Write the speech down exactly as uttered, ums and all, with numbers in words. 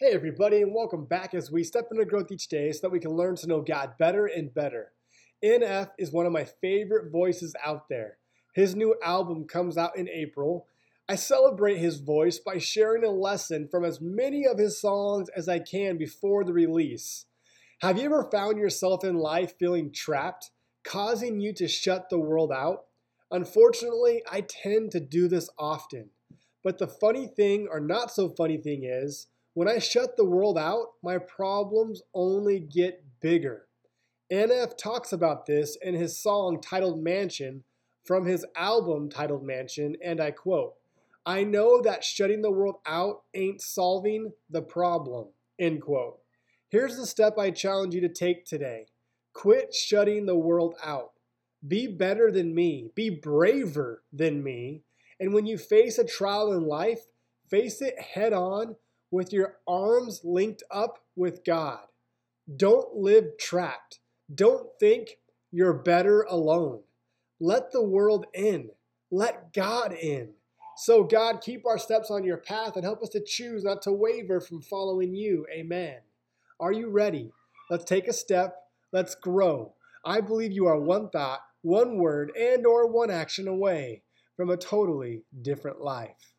Hey everybody, and welcome back as we step into growth each day so that we can learn to know God better and better. N F is one of my favorite voices out there. His new album comes out in April. I celebrate his voice by sharing a lesson from as many of his songs as I can before the release. Have you ever found yourself in life feeling trapped, causing you to shut the world out? Unfortunately, I tend to do this often. But the funny thing, or not so funny thing is, when I shut the world out, my problems only get bigger. N F talks about this in his song titled Mansion from his album titled Mansion, and I quote, "I know that shutting the world out ain't solving the problem," end quote. Here's the step I challenge you to take today. Quit shutting the world out. Be better than me. Be braver than me. And when you face a trial in life, face it head on, with your arms linked up with God. Don't live trapped. Don't think you're better alone. Let the world in. Let God in. So God, keep our steps on your path and help us to choose not to waver from following you. Amen. Are you ready? Let's take a step. Let's grow. I believe you are one thought, one word, and or one action away from a totally different life.